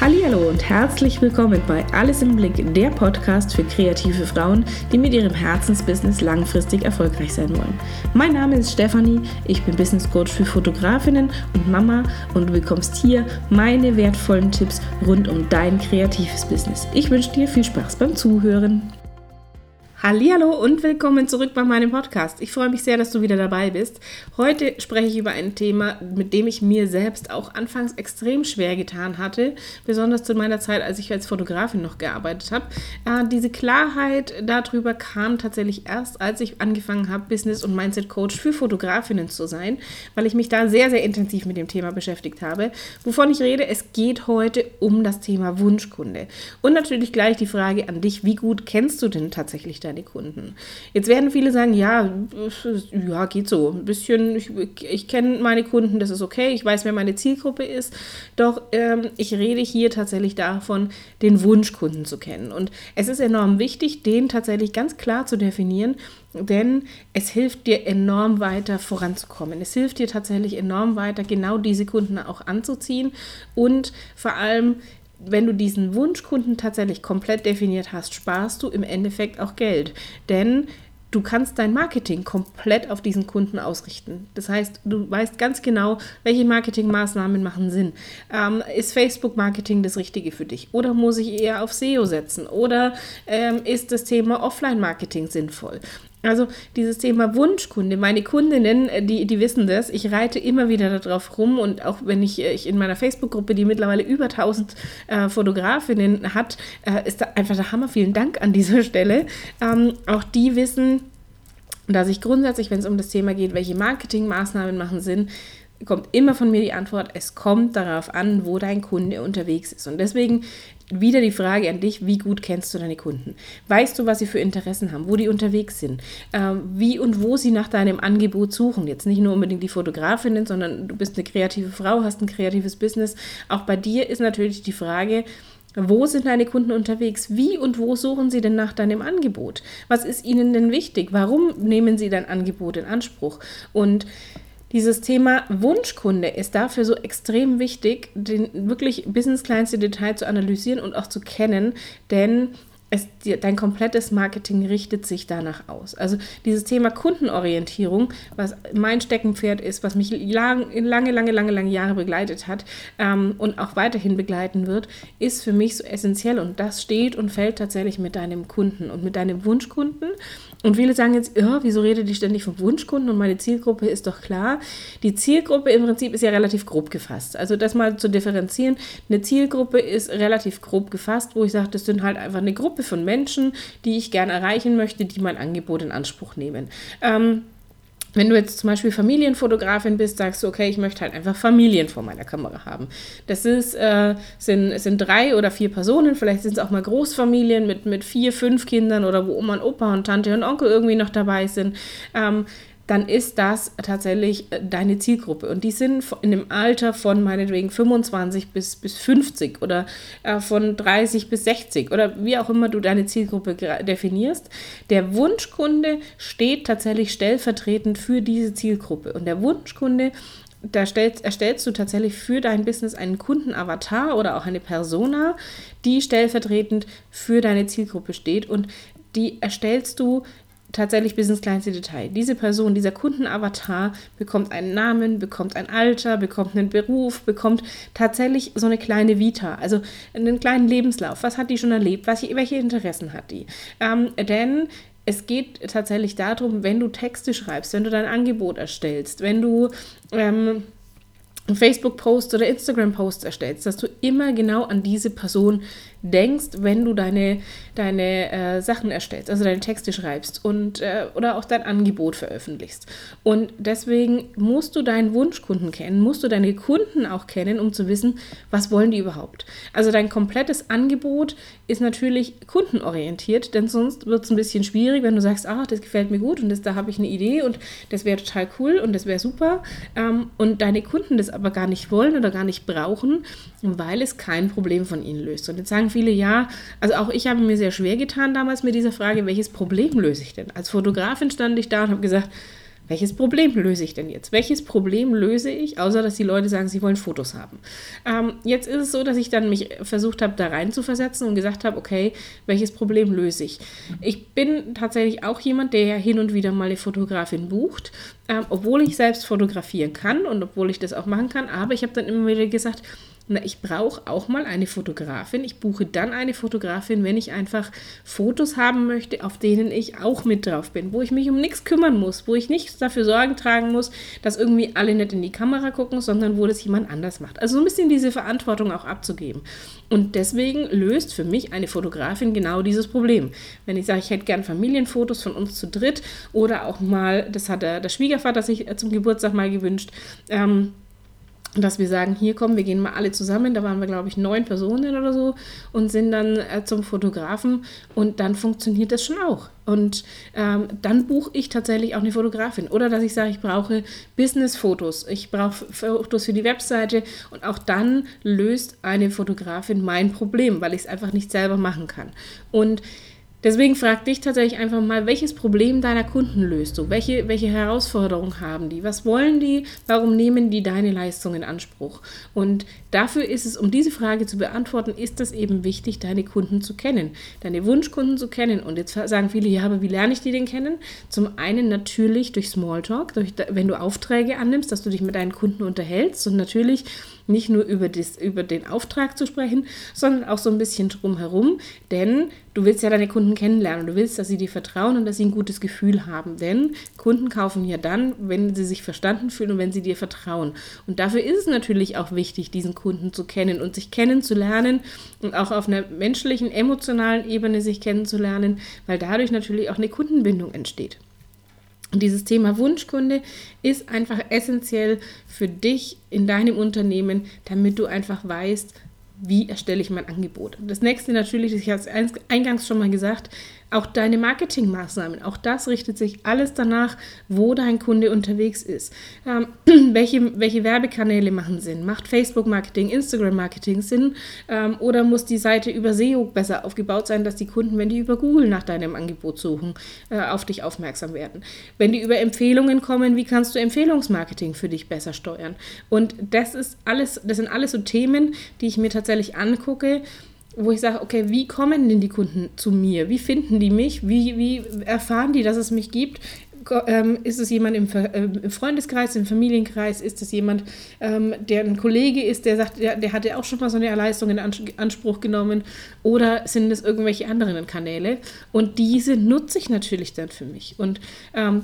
Hallihallo und herzlich willkommen bei Alles im Blick, der Podcast für kreative Frauen, die mit ihrem Herzensbusiness langfristig erfolgreich sein wollen. Mein Name ist Stefanie, ich bin Business Coach für Fotografinnen und Mama und du bekommst hier meine wertvollen Tipps rund um dein kreatives Business. Ich wünsche dir viel Spaß beim Zuhören. Hallihallo und willkommen zurück bei meinem Podcast. Ich freue mich sehr, dass du wieder dabei bist. Heute spreche ich über ein Thema, mit dem ich mir selbst auch anfangs extrem schwer getan hatte, besonders zu meiner Zeit, als ich als Fotografin noch gearbeitet habe. Diese Klarheit darüber kam tatsächlich erst, als ich angefangen habe, Business- und Mindset-Coach für Fotografinnen zu sein, weil ich mich da sehr, sehr intensiv mit dem Thema beschäftigt habe. Wovon ich rede, es geht heute um das Thema Wunschkunde. Und natürlich gleich die Frage an dich, wie gut kennst du denn tatsächlich deine Kunden? Jetzt werden viele sagen, ja, geht so. Ein bisschen, ich kenne meine Kunden, das ist okay, ich weiß, wer meine Zielgruppe ist, doch ich rede hier tatsächlich davon, den Wunschkunden zu kennen. Und es ist enorm wichtig, den tatsächlich ganz klar zu definieren, denn es hilft dir enorm weiter voranzukommen. Es hilft dir tatsächlich enorm weiter, genau diese Kunden auch anzuziehen und vor allem, wenn du diesen Wunschkunden tatsächlich komplett definiert hast, sparst du im Endeffekt auch Geld, denn du kannst dein Marketing komplett auf diesen Kunden ausrichten. Das heißt, du weißt ganz genau, welche Marketingmaßnahmen machen Sinn. Ist Facebook-Marketing das Richtige für dich? Oder muss ich eher auf SEO setzen? Oder ist das Thema Offline-Marketing sinnvoll? Also dieses Thema Wunschkunde, meine Kundinnen, die wissen das, ich reite immer wieder darauf rum und auch wenn ich in meiner Facebook-Gruppe, die mittlerweile über 1000 Fotografinnen hat, ist da einfach der Hammer, vielen Dank an dieser Stelle, auch die wissen, dass ich grundsätzlich, wenn es um das Thema geht, welche Marketingmaßnahmen machen Sinn, kommt immer von mir die Antwort, es kommt darauf an, wo dein Kunde unterwegs ist. Und deswegen wieder die Frage an dich, wie gut kennst du deine Kunden? Weißt du, was sie für Interessen haben, wo die unterwegs sind, wie und wo sie nach deinem Angebot suchen? Jetzt nicht nur unbedingt die Fotografinnen, sondern du bist eine kreative Frau, hast ein kreatives Business. Auch bei dir ist natürlich die Frage, wo sind deine Kunden unterwegs? Wie und wo suchen sie denn nach deinem Angebot? Was ist ihnen denn wichtig? Warum nehmen sie dein Angebot in Anspruch? Und dieses Thema Wunschkunde ist dafür so extrem wichtig, den wirklich bis ins kleinste Detail zu analysieren und auch zu kennen, denn dein komplettes Marketing richtet sich danach aus. Also dieses Thema Kundenorientierung, was mein Steckenpferd ist, was mich lange Jahre begleitet hat und auch weiterhin begleiten wird, ist für mich so essentiell und das steht und fällt tatsächlich mit deinem Kunden und mit deinem Wunschkunden. Und viele sagen jetzt, wieso redet die ständig vom Wunschkunden und meine Zielgruppe ist doch klar. Die Zielgruppe im Prinzip ist ja relativ grob gefasst. Also das mal zu differenzieren, eine Zielgruppe ist relativ grob gefasst, wo ich sage, das sind halt einfach eine Gruppe von Menschen, die ich gerne erreichen möchte, die mein Angebot in Anspruch nehmen. Wenn du jetzt zum Beispiel Familienfotografin bist, sagst du, okay, ich möchte halt einfach Familien vor meiner Kamera haben. Das ist, sind 3 oder 4 Personen, vielleicht sind es auch mal Großfamilien mit 4, 5 Kindern oder wo Oma und Opa und Tante und Onkel irgendwie noch dabei sind. Dann ist das tatsächlich deine Zielgruppe. Und die sind in dem Alter von meinetwegen 25 bis 50 oder von 30 bis 60 oder wie auch immer du deine Zielgruppe definierst. Der Wunschkunde steht tatsächlich stellvertretend für diese Zielgruppe. Und der Wunschkunde, da erstellst du tatsächlich für dein Business einen Kundenavatar oder auch eine Persona, die stellvertretend für deine Zielgruppe steht. Und die erstellst du tatsächlich bis ins kleinste Detail. Diese Person, dieser Kundenavatar bekommt einen Namen, bekommt ein Alter, bekommt einen Beruf, bekommt tatsächlich so eine kleine Vita, also einen kleinen Lebenslauf. Was hat die schon erlebt? Welche Interessen hat die? Denn es geht tatsächlich darum, wenn du Texte schreibst, wenn du dein Angebot erstellst, wenn du Facebook-Post oder Instagram-Post erstellst, dass du immer genau an diese Person denkst, wenn du deine Sachen erstellst, also deine Texte schreibst und oder auch dein Angebot veröffentlichst. Und deswegen musst du deinen Wunschkunden kennen, musst du deine Kunden auch kennen, um zu wissen, was wollen die überhaupt. Also dein komplettes Angebot ist natürlich kundenorientiert, denn sonst wird es ein bisschen schwierig, wenn du sagst, das gefällt mir gut und da habe ich eine Idee und das wäre total cool und das wäre super und deine Kunden das aber gar nicht wollen oder gar nicht brauchen, weil es kein Problem von ihnen löst. Und jetzt sagen viele, also auch ich habe mir sehr schwer getan damals mit dieser Frage, welches Problem löse ich denn? Als Fotografin stand ich da und habe gesagt, Welches Problem löse ich denn jetzt? Welches Problem löse ich, außer dass die Leute sagen, sie wollen Fotos haben? Jetzt ist es so, dass ich dann mich versucht habe, da rein zu versetzen und gesagt habe, okay, welches Problem löse ich? Ich bin tatsächlich auch jemand, der ja hin und wieder mal eine Fotografin bucht, obwohl ich selbst fotografieren kann und obwohl ich das auch machen kann, aber ich habe dann immer wieder gesagt, na, ich brauche auch mal eine Fotografin. Ich buche dann eine Fotografin, wenn ich einfach Fotos haben möchte, auf denen ich auch mit drauf bin, wo ich mich um nichts kümmern muss, wo ich nichts dafür Sorgen tragen muss, dass irgendwie alle nicht in die Kamera gucken, sondern wo das jemand anders macht. Also so ein bisschen diese Verantwortung auch abzugeben. Und deswegen löst für mich eine Fotografin genau dieses Problem. Wenn ich sage, ich hätte gern Familienfotos von uns zu dritt oder auch mal, das hat der Schwiegervater sich zum Geburtstag mal gewünscht, dass wir sagen, hier kommen, wir gehen mal alle zusammen, da waren wir, glaube ich, 9 Personen oder so und sind dann zum Fotografen und dann funktioniert das schon auch. Und dann buche ich tatsächlich auch eine Fotografin. Oder dass ich sage, ich brauche Business-Fotos, ich brauche Fotos für die Webseite und auch dann löst eine Fotografin mein Problem, weil ich es einfach nicht selber machen kann. Und deswegen frag dich tatsächlich einfach mal, welches Problem deiner Kunden löst du? Welche Herausforderungen haben die? Was wollen die? Warum nehmen die deine Leistung in Anspruch? Und dafür ist es, um diese Frage zu beantworten, ist es eben wichtig, deine Kunden zu kennen, deine Wunschkunden zu kennen. Und jetzt sagen viele, ja, aber wie lerne ich die denn kennen? Zum einen natürlich durch Smalltalk, wenn du Aufträge annimmst, dass du dich mit deinen Kunden unterhältst und natürlich nicht nur über den Auftrag zu sprechen, sondern auch so ein bisschen drumherum, denn du willst ja deine Kunden kennenlernen, du willst, dass sie dir vertrauen und dass sie ein gutes Gefühl haben, denn Kunden kaufen ja dann, wenn sie sich verstanden fühlen und wenn sie dir vertrauen. Und dafür ist es natürlich auch wichtig, diesen Kunden zu kennen und sich kennenzulernen und auch auf einer menschlichen, emotionalen Ebene sich kennenzulernen, weil dadurch natürlich auch eine Kundenbindung entsteht. Und dieses Thema Wunschkunde ist einfach essentiell für dich in deinem Unternehmen, damit du einfach weißt, wie erstelle ich mein Angebot. Das nächste natürlich, ich habe es eingangs schon mal gesagt, auch deine Marketingmaßnahmen, auch das richtet sich alles danach, wo dein Kunde unterwegs ist. Welche Werbekanäle machen Sinn? Macht Facebook-Marketing, Instagram-Marketing Sinn? Oder muss die Seite über SEO besser aufgebaut sein, dass die Kunden, wenn die über Google nach deinem Angebot suchen, auf dich aufmerksam werden? Wenn die über Empfehlungen kommen, wie kannst du Empfehlungsmarketing für dich besser steuern? Und das sind alles so Themen, die ich mir tatsächlich angucke, wo ich sage, okay, wie kommen denn die Kunden zu mir? Wie finden die mich? Wie erfahren die, dass es mich gibt? Ist es jemand im Freundeskreis, im Familienkreis? Ist es jemand, der ein Kollege ist, der sagt, der hatte auch schon mal so eine Leistung in Anspruch genommen? Oder sind es irgendwelche anderen Kanäle? Und diese nutze ich natürlich dann für mich. Und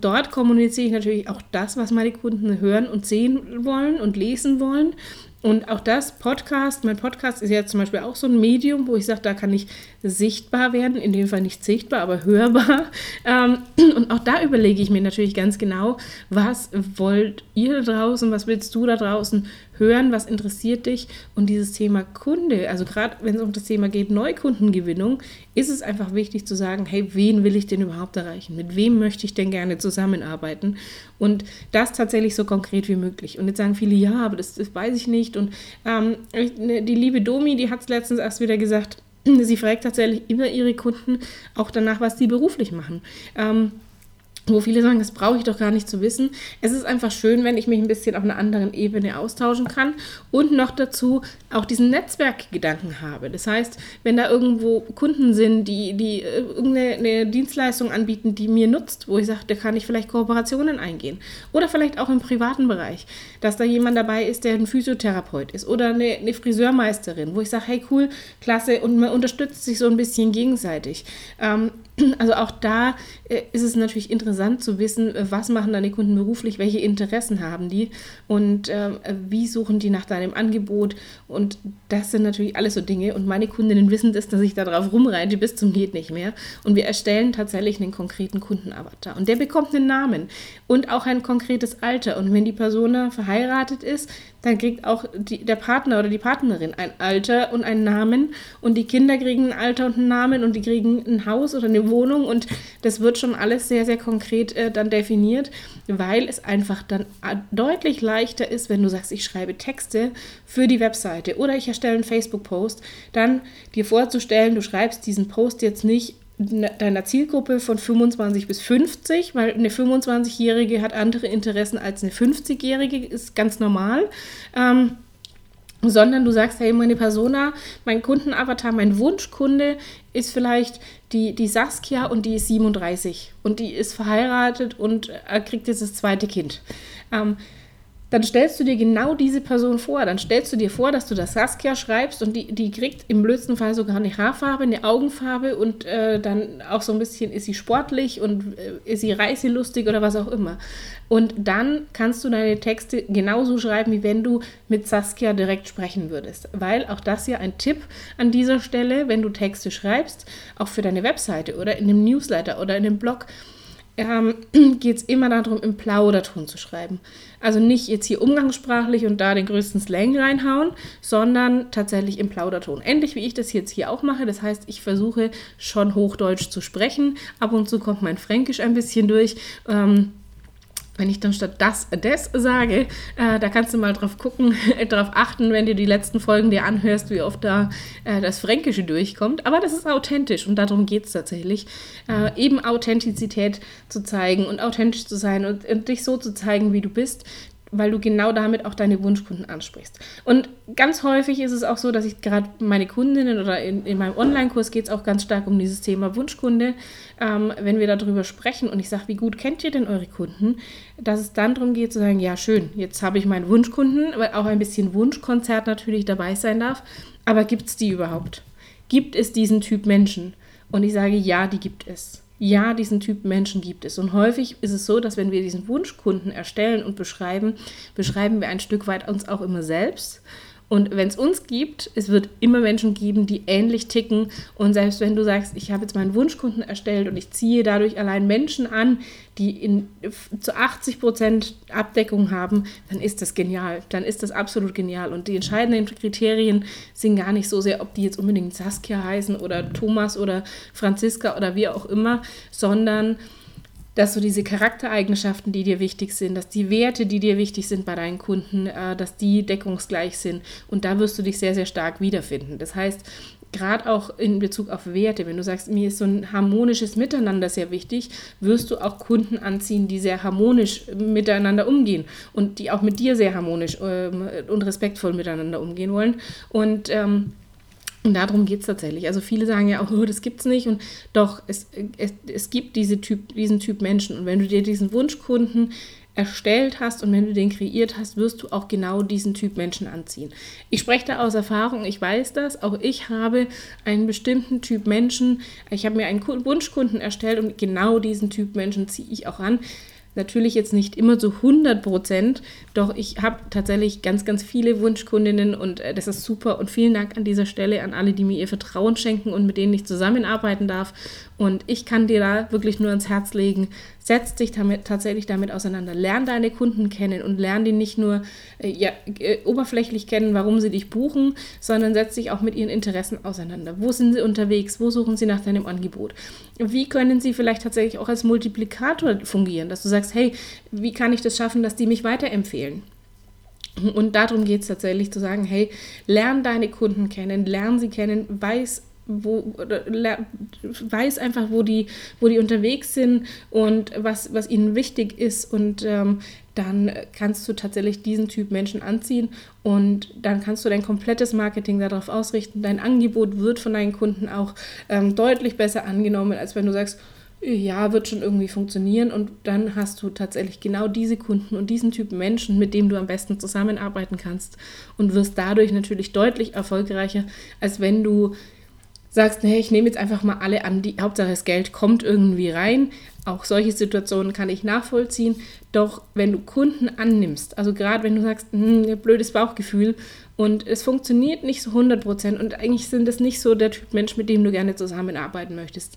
dort kommuniziere ich natürlich auch das, was meine Kunden hören und sehen wollen und lesen wollen. Und auch das Podcast, mein Podcast ist ja zum Beispiel auch so ein Medium, wo ich sage, da kann ich sichtbar werden, in dem Fall nicht sichtbar, aber hörbar. Und auch da überlege ich mir natürlich ganz genau, was wollt ihr da draußen, was willst du da draußen hören, was interessiert dich? Und dieses Thema Kunde, also gerade wenn es um das Thema geht, Neukundengewinnung, ist es einfach wichtig zu sagen, hey, wen will ich denn überhaupt erreichen? Mit wem möchte ich denn gerne zusammenarbeiten? Und das tatsächlich so konkret wie möglich. Und jetzt sagen viele, ja, aber das weiß ich nicht. Und die liebe Domi, die hat es letztens erst wieder gesagt, sie fragt tatsächlich immer ihre Kunden auch danach, was die beruflich machen. Wo viele sagen, das brauche ich doch gar nicht zu wissen. Es ist einfach schön, wenn ich mich ein bisschen auf einer anderen Ebene austauschen kann und noch dazu auch diesen Netzwerkgedanken habe. Das heißt, wenn da irgendwo Kunden sind, die irgendeine Dienstleistung anbieten, die mir nutzt, wo ich sage, da kann ich vielleicht Kooperationen eingehen oder vielleicht auch im privaten Bereich, dass da jemand dabei ist, der ein Physiotherapeut ist oder eine Friseurmeisterin, wo ich sage, hey cool, klasse und man unterstützt sich so ein bisschen gegenseitig. Also auch da ist es natürlich interessant zu wissen, was machen deine Kunden beruflich, welche Interessen haben die und wie suchen die nach deinem Angebot und das sind natürlich alles so Dinge und meine Kundinnen wissen das, dass ich da drauf rumreite bis zum geht nicht mehr und wir erstellen tatsächlich einen konkreten Kundenavatar und der bekommt einen Namen und auch ein konkretes Alter und wenn die Person verheiratet ist, dann kriegt auch der Partner oder die Partnerin ein Alter und einen Namen und die Kinder kriegen ein Alter und einen Namen und die kriegen ein Haus oder eine Wohnung und das wird schon alles sehr, sehr konkret dann definiert, weil es einfach dann deutlich leichter ist, wenn du sagst, ich schreibe Texte für die Webseite oder ich erstelle einen Facebook-Post, dann dir vorzustellen, du schreibst diesen Post jetzt nicht deiner Zielgruppe von 25 bis 50, weil eine 25-Jährige hat andere Interessen als eine 50-Jährige, ist ganz normal. Sondern du sagst, hey, meine Persona, mein Kundenavatar, mein Wunschkunde ist vielleicht die Saskia und die ist 37 und die ist verheiratet und kriegt jetzt das zweite Kind. Dann stellst du dir genau diese Person vor. Dann stellst du dir vor, dass du das Saskia schreibst und die kriegt im blödsten Fall sogar eine Haarfarbe, eine Augenfarbe und dann auch so ein bisschen, ist sie sportlich und ist sie reiselustig oder was auch immer. Und dann kannst du deine Texte genauso schreiben, wie wenn du mit Saskia direkt sprechen würdest. Weil auch das ja ein Tipp an dieser Stelle, wenn du Texte schreibst, auch für deine Webseite oder in einem Newsletter oder in einem Blog, geht es immer darum, im Plauderton zu schreiben. Also nicht jetzt hier umgangssprachlich und da den größten Slang reinhauen, sondern tatsächlich im Plauderton. Ähnlich wie ich das jetzt hier auch mache. Das heißt, ich versuche schon Hochdeutsch zu sprechen. Ab und zu kommt mein Fränkisch ein bisschen durch. Wenn ich dann statt das sage, da kannst du mal drauf gucken, drauf achten, wenn du die letzten Folgen dir anhörst, wie oft da das Fränkische durchkommt. Aber das ist authentisch und darum geht es tatsächlich. Eben Authentizität zu zeigen und authentisch zu sein und dich so zu zeigen, wie du bist, weil du genau damit auch deine Wunschkunden ansprichst. Und ganz häufig ist es auch so, dass ich gerade meine Kundinnen oder in meinem Online-Kurs geht es auch ganz stark um dieses Thema Wunschkunde. Wenn wir darüber sprechen und ich sage, wie gut kennt ihr denn eure Kunden, dass es dann darum geht zu sagen, ja schön, jetzt habe ich meinen Wunschkunden, weil auch ein bisschen Wunschkonzert natürlich dabei sein darf, aber gibt es die überhaupt? Gibt es diesen Typ Menschen? Und ich sage, ja, die gibt es. Ja, diesen Typ Menschen gibt es. Und häufig ist es so, dass wenn wir diesen Wunschkunden erstellen und beschreiben wir ein Stück weit uns auch immer selbst. Und wenn es uns gibt, es wird immer Menschen geben, die ähnlich ticken. Und selbst wenn du sagst, ich habe jetzt meinen Wunschkunden erstellt und ich ziehe dadurch allein Menschen an, die zu 80% Abdeckung haben, dann ist das genial. Dann ist das absolut genial. Und die entscheidenden Kriterien sind gar nicht so sehr, ob die jetzt unbedingt Saskia heißen oder Thomas oder Franziska oder wie auch immer, sondern dass so diese Charaktereigenschaften, die dir wichtig sind, dass die Werte, die dir wichtig sind bei deinen Kunden, dass die deckungsgleich sind. Und da wirst du dich sehr, sehr stark wiederfinden. Das heißt, gerade auch in Bezug auf Werte, wenn du sagst, mir ist so ein harmonisches Miteinander sehr wichtig, wirst du auch Kunden anziehen, die sehr harmonisch miteinander umgehen und die auch mit dir sehr harmonisch und respektvoll miteinander umgehen wollen. Und darum geht es tatsächlich. Also viele sagen ja auch, oh, das gibt's nicht. Und doch, es gibt diesen Typ Menschen. Und wenn du dir diesen Wunschkunden erstellt hast und wenn du den kreiert hast, wirst du auch genau diesen Typ Menschen anziehen. Ich spreche da aus Erfahrung, ich weiß das. Auch ich habe einen bestimmten Typ Menschen. Ich habe mir einen Wunschkunden erstellt und genau diesen Typ Menschen ziehe ich auch an. Natürlich jetzt nicht immer zu 100%, doch ich habe tatsächlich ganz, ganz viele Wunschkundinnen und das ist super. Und vielen Dank an dieser Stelle an alle, die mir ihr Vertrauen schenken und mit denen ich zusammenarbeiten darf. Und ich kann dir da wirklich nur ans Herz legen, setz dich tatsächlich damit auseinander. Lern deine Kunden kennen und lern die nicht nur oberflächlich kennen, warum sie dich buchen, sondern setz dich auch mit ihren Interessen auseinander. Wo sind sie unterwegs? Wo suchen sie nach deinem Angebot? Wie können sie vielleicht tatsächlich auch als Multiplikator fungieren, dass du sagst, hey, wie kann ich das schaffen, dass die mich weiterempfehlen? Und darum geht es tatsächlich zu sagen, hey, lern deine Kunden kennen, lern sie kennen, weiß einfach, wo die unterwegs sind und was ihnen wichtig ist und dann kannst du tatsächlich diesen Typ Menschen anziehen und dann kannst du dein komplettes Marketing darauf ausrichten. Dein Angebot wird von deinen Kunden auch deutlich besser angenommen, als wenn du sagst, ja, wird schon irgendwie funktionieren und dann hast du tatsächlich genau diese Kunden und diesen Typen Menschen, mit dem du am besten zusammenarbeiten kannst und wirst dadurch natürlich deutlich erfolgreicher, als wenn du sagst, hey, ich nehme jetzt einfach mal alle an, die Hauptsache das Geld kommt irgendwie rein. Auch solche Situationen kann ich nachvollziehen. Doch wenn du Kunden annimmst, also gerade wenn du sagst, blödes Bauchgefühl und es funktioniert nicht so 100% und eigentlich sind das nicht so der Typ Mensch, mit dem du gerne zusammenarbeiten möchtest,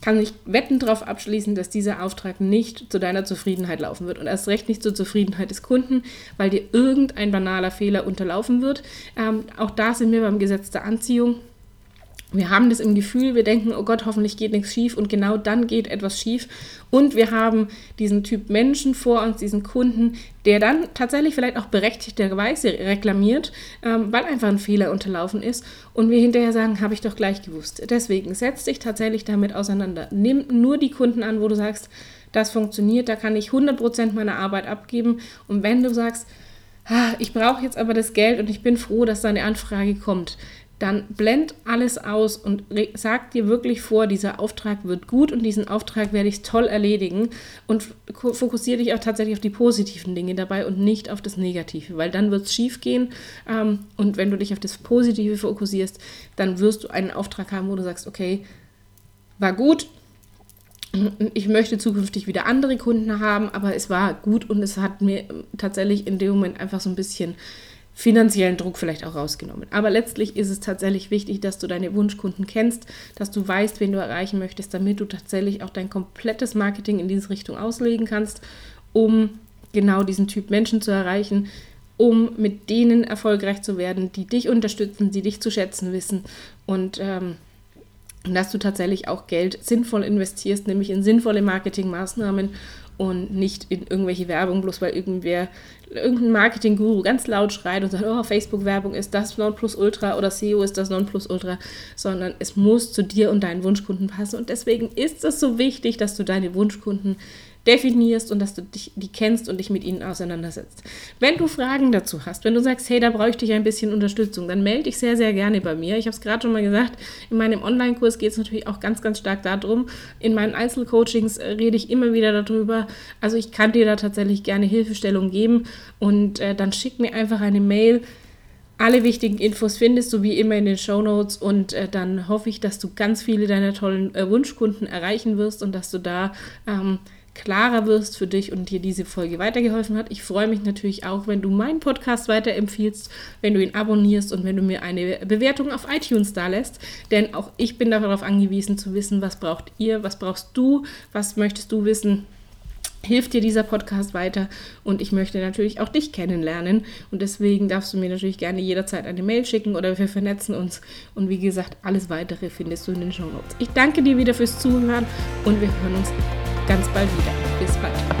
kann ich Wetten darauf abschließen, dass dieser Auftrag nicht zu deiner Zufriedenheit laufen wird und erst recht nicht zur Zufriedenheit des Kunden, weil dir irgendein banaler Fehler unterlaufen wird. Auch da sind wir beim Gesetz der Anziehung. Wir haben das im Gefühl, wir denken, oh Gott, hoffentlich geht nichts schief, und genau dann geht etwas schief. Und wir haben diesen Typ Menschen vor uns, diesen Kunden, der dann tatsächlich vielleicht auch berechtigterweise reklamiert, weil einfach ein Fehler unterlaufen ist, und wir hinterher sagen, habe ich doch gleich gewusst. Deswegen setz dich tatsächlich damit auseinander. Nimm nur die Kunden an, wo du sagst, das funktioniert, da kann ich 100% meiner Arbeit abgeben, und wenn du sagst, ich brauche jetzt aber das Geld und ich bin froh, dass da eine Anfrage kommt, dann blend alles aus und sag dir wirklich vor, dieser Auftrag wird gut und diesen Auftrag werde ich toll erledigen, und fokussiere dich auch tatsächlich auf die positiven Dinge dabei und nicht auf das Negative, weil dann wird es schief gehen, und wenn du dich auf das Positive fokussierst, dann wirst du einen Auftrag haben, wo du sagst, okay, war gut, ich möchte zukünftig wieder andere Kunden haben, aber es war gut und es hat mir tatsächlich in dem Moment einfach so ein bisschen finanziellen Druck vielleicht auch rausgenommen. Aber letztlich ist es tatsächlich wichtig, dass du deine Wunschkunden kennst, dass du weißt, wen du erreichen möchtest, damit du tatsächlich auch dein komplettes Marketing in diese Richtung auslegen kannst, um genau diesen Typ Menschen zu erreichen, um mit denen erfolgreich zu werden, die dich unterstützen, die dich zu schätzen wissen, und dass du tatsächlich auch Geld sinnvoll investierst, nämlich in sinnvolle Marketingmaßnahmen und nicht in irgendwelche Werbung, bloß weil irgendein Marketing-Guru ganz laut schreit und sagt, oh, Facebook-Werbung ist das Nonplusultra oder SEO ist das Nonplusultra, sondern es muss zu dir und deinen Wunschkunden passen. Und deswegen ist es so wichtig, dass du deine Wunschkunden definierst und dass du die kennst und dich mit ihnen auseinandersetzt. Wenn du Fragen dazu hast, wenn du sagst, hey, da bräuchte ich ein bisschen Unterstützung, dann melde dich sehr, sehr gerne bei mir. Ich habe es gerade schon mal gesagt, in meinem Online-Kurs geht es natürlich auch ganz, ganz stark darum. In meinen Einzelcoachings rede ich immer wieder darüber. Also ich kann dir da tatsächlich gerne Hilfestellung geben, und dann schick mir einfach eine Mail. Alle wichtigen Infos findest du wie immer in den Shownotes, und dann hoffe ich, dass du ganz viele deiner tollen Wunschkunden erreichen wirst und dass du da klarer wirst für dich und dir diese Folge weitergeholfen hat. Ich freue mich natürlich auch, wenn du meinen Podcast weiterempfiehlst, wenn du ihn abonnierst und wenn du mir eine Bewertung auf iTunes dalässt, denn auch ich bin darauf angewiesen zu wissen, was braucht ihr, was brauchst du, was möchtest du wissen, hilft dir dieser Podcast weiter, und ich möchte natürlich auch dich kennenlernen, und deswegen darfst du mir natürlich gerne jederzeit eine Mail schicken oder wir vernetzen uns, und wie gesagt, alles Weitere findest du in den Shownotes. Ich danke dir wieder fürs Zuhören und wir hören uns ganz bald wieder. Bis bald.